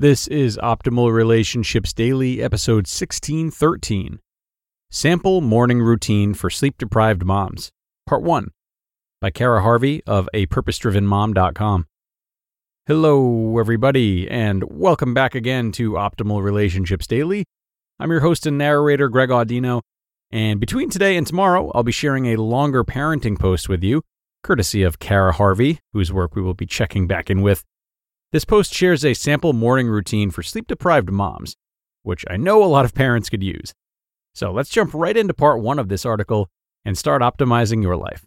This is Optimal Relationships Daily, episode 1613. Sample Morning Routine for Sleep-Deprived Moms, Part 1, by Kara Harvey of APurposeDrivenMom.com. Hello, everybody, and welcome back again to Optimal Relationships Daily. I'm your host and narrator, Greg Audino, and between today and tomorrow, I'll be sharing a longer parenting post with you, courtesy of Kara Harvey, whose work we will be checking back in with. This post shares a sample morning routine for sleep-deprived moms, which I know a lot of parents could use. So let's jump right into part one of this article and start optimizing your life.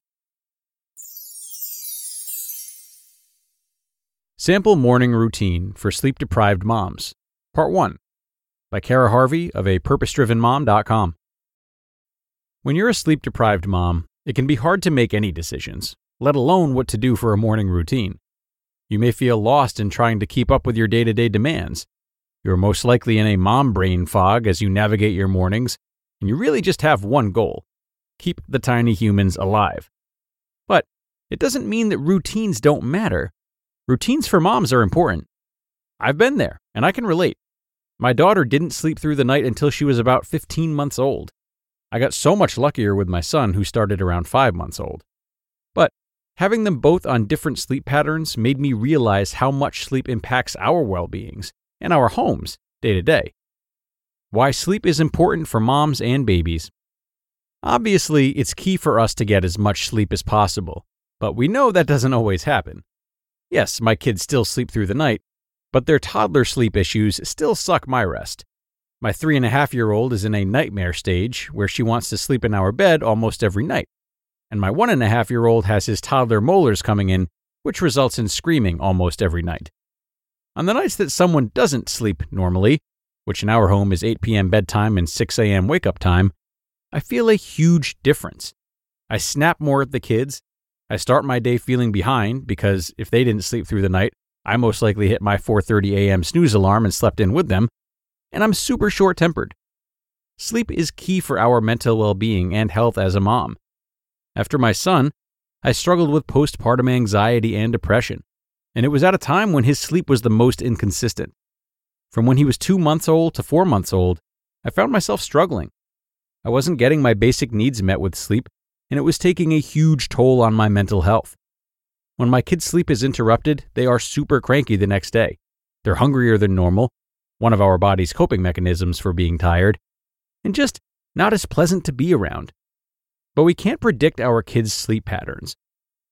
Sample Morning Routine for Sleep-Deprived Moms, Part 1, by Kara Harvey of APurposeDrivenMom.com. When you're a sleep-deprived mom, it can be hard to make any decisions, let alone what to do for a morning routine. You may feel lost in trying to keep up with your day-to-day demands. You're most likely in a mom brain fog as you navigate your mornings, and you really just have one goal: keep the tiny humans alive. But it doesn't mean that routines don't matter. Routines for moms are important. I've been there, and I can relate. My daughter didn't sleep through the night until she was about 15 months old. I got so much luckier with my son, who started around 5 months old. Having them both on different sleep patterns made me realize how much sleep impacts our well-beings and our homes day to day. Why sleep is important for moms and babies. Obviously, it's key for us to get as much sleep as possible, but we know that doesn't always happen. Yes, my kids still sleep through the night, but their toddler sleep issues still suck my rest. My 3.5-year-old is in a nightmare stage where she wants to sleep in our bed almost every night. And my 1.5-year-old has his toddler molars coming in, which results in screaming almost every night. On the nights that someone doesn't sleep normally, which in our home is 8 p.m. bedtime and 6 a.m. wake-up time, I feel a huge difference. I snap more at the kids. I start my day feeling behind because if they didn't sleep through the night, I most likely hit my 4:30 a.m. snooze alarm and slept in with them, and I'm super short-tempered. Sleep is key for our mental well-being and health as a mom. After my son, I struggled with postpartum anxiety and depression, and it was at a time when his sleep was the most inconsistent. From when he was 2 months old to 4 months old, I found myself struggling. I wasn't getting my basic needs met with sleep, and it was taking a huge toll on my mental health. When my kids' sleep is interrupted, they are super cranky the next day. They're hungrier than normal, one of our body's coping mechanisms for being tired, and just not as pleasant to be around. But we can't predict our kids' sleep patterns.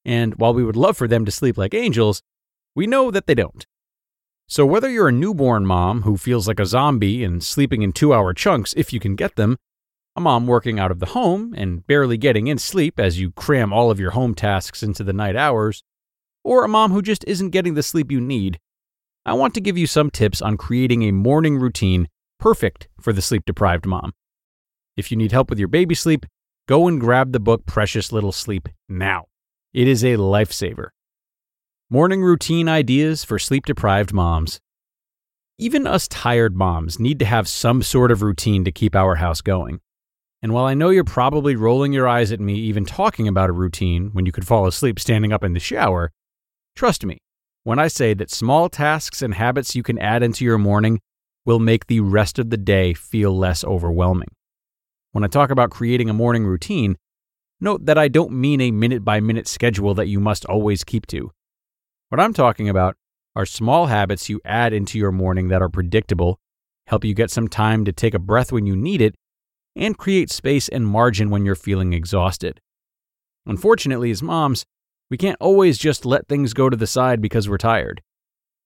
And while we would love for them to sleep like angels, we know that they don't. So whether you're a newborn mom who feels like a zombie and sleeping in 2-hour chunks if you can get them, a mom working out of the home and barely getting in sleep as you cram all of your home tasks into the night hours, or a mom who just isn't getting the sleep you need, I want to give you some tips on creating a morning routine perfect for the sleep-deprived mom. If you need help with your baby sleep, go and grab the book Precious Little Sleep now. It is a lifesaver. Morning Routine Ideas for Sleep-Deprived Moms. Even us tired moms need to have some sort of routine to keep our house going. And while I know you're probably rolling your eyes at me even talking about a routine when you could fall asleep standing up in the shower, trust me when I say that small tasks and habits you can add into your morning will make the rest of the day feel less overwhelming. When I talk about creating a morning routine, note that I don't mean a minute-by-minute schedule that you must always keep to. What I'm talking about are small habits you add into your morning that are predictable, help you get some time to take a breath when you need it, and create space and margin when you're feeling exhausted. Unfortunately, as moms, we can't always just let things go to the side because we're tired.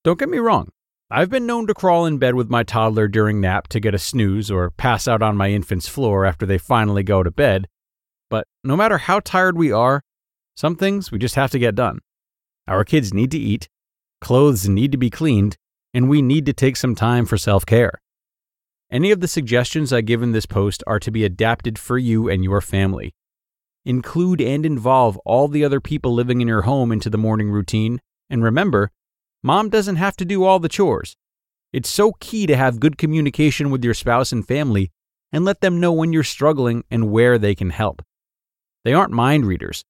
Don't get me wrong. I've been known to crawl in bed with my toddler during nap to get a snooze or pass out on my infant's floor after they finally go to bed. But no matter how tired we are, some things we just have to get done. Our kids need to eat, clothes need to be cleaned, and we need to take some time for self-care. Any of the suggestions I give in this post are to be adapted for you and your family. Include and involve all the other people living in your home into the morning routine, and remember, mom doesn't have to do all the chores. It's so key to have good communication with your spouse and family and let them know when you're struggling and where they can help. They aren't mind readers.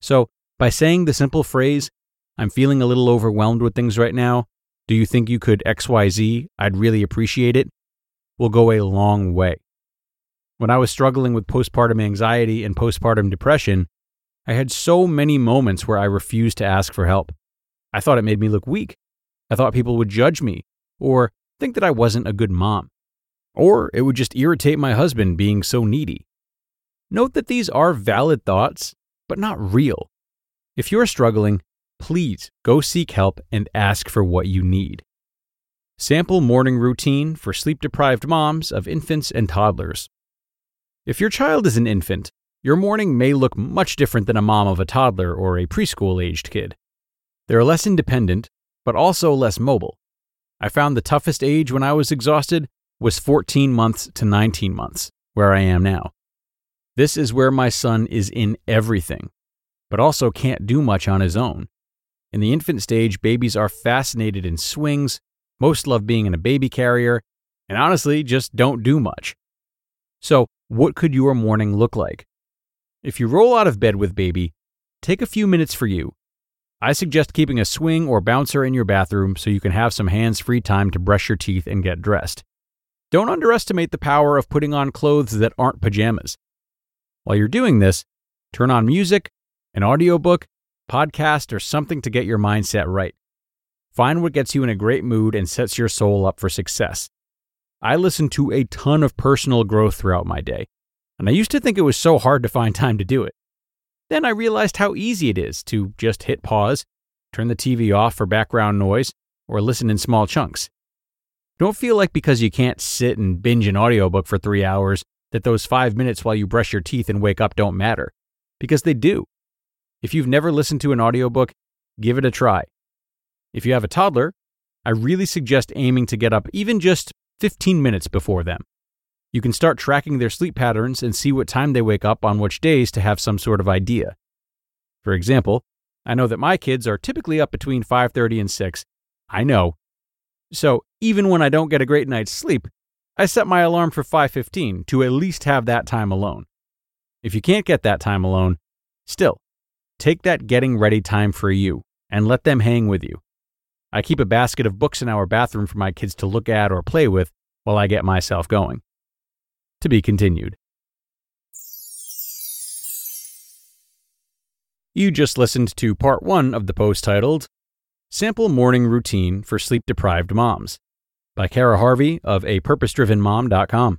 So by saying the simple phrase, I'm feeling a little overwhelmed with things right now, do you think you could XYZ, I'd really appreciate it, will go a long way. When I was struggling with postpartum anxiety and postpartum depression, I had so many moments where I refused to ask for help. I thought it made me look weak. I thought people would judge me or think that I wasn't a good mom. Or it would just irritate my husband being so needy. Note that these are valid thoughts, but not real. If you're struggling, please go seek help and ask for what you need. Sample morning routine for sleep-deprived moms of infants and toddlers. If your child is an infant, your morning may look much different than a mom of a toddler or a preschool-aged kid. They're less independent, but also less mobile. I found the toughest age when I was exhausted was 14 months to 19 months, where I am now. This is where my son is in everything, but also can't do much on his own. In the infant stage, babies are fascinated in swings, most love being in a baby carrier, and honestly just don't do much. So, what could your morning look like? If you roll out of bed with baby, take a few minutes for you. I suggest keeping a swing or bouncer in your bathroom so you can have some hands-free time to brush your teeth and get dressed. Don't underestimate the power of putting on clothes that aren't pajamas. While you're doing this, turn on music, an audiobook, podcast, or something to get your mindset right. Find what gets you in a great mood and sets your soul up for success. I listen to a ton of personal growth throughout my day, and I used to think it was so hard to find time to do it. Then I realized how easy it is to just hit pause, turn the TV off for background noise, or listen in small chunks. Don't feel like because you can't sit and binge an audiobook for 3 hours that those 5 minutes while you brush your teeth and wake up don't matter, because they do. If you've never listened to an audiobook, give it a try. If you have a toddler, I really suggest aiming to get up even just 15 minutes before them. You can start tracking their sleep patterns and see what time they wake up on which days to have some sort of idea. For example, I know that my kids are typically up between 5:30 and 6. I know. So even when I don't get a great night's sleep, I set my alarm for 5:15 to at least have that time alone. If you can't get that time alone, still, take that getting ready time for you and let them hang with you. I keep a basket of books in our bathroom for my kids to look at or play with while I get myself going. To be continued. You just listened to part 1 of the post titled Sample Morning Routine for Sleep-Deprived Moms by Kara Harvey of APurposeDrivenMom.com.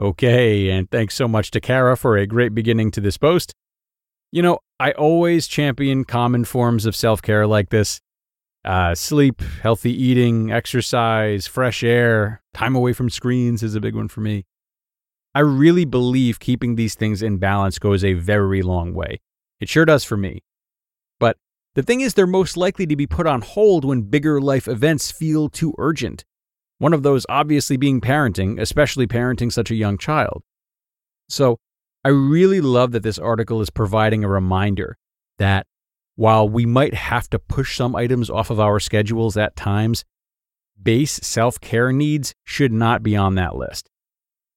Okay, and thanks so much to Kara for a great beginning to this post. You know, I always champion common forms of self-care like this. Sleep, healthy eating, exercise, fresh air, time away from screens is a big one for me. I really believe keeping these things in balance goes a very long way. It sure does for me. But the thing is, they're most likely to be put on hold when bigger life events feel too urgent. One of those obviously being parenting, especially parenting such a young child. So I really love that this article is providing a reminder that while we might have to push some items off of our schedules at times, base self-care needs should not be on that list.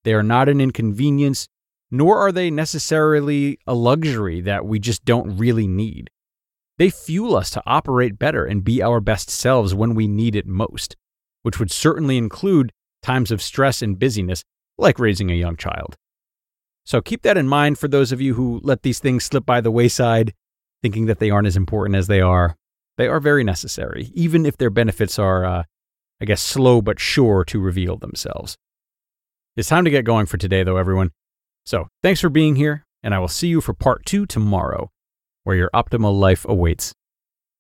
They are not an inconvenience, nor are they necessarily a luxury that we just don't really need. They fuel us to operate better and be our best selves when we need it most, which would certainly include times of stress and busyness, like raising a young child. So keep that in mind for those of you who let these things slip by the wayside, thinking that they aren't as important as they are. They are very necessary, even if their benefits are, slow but sure to reveal themselves. It's time to get going for today, though, everyone. So thanks for being here, and I will see you for part 2 tomorrow, where your optimal life awaits.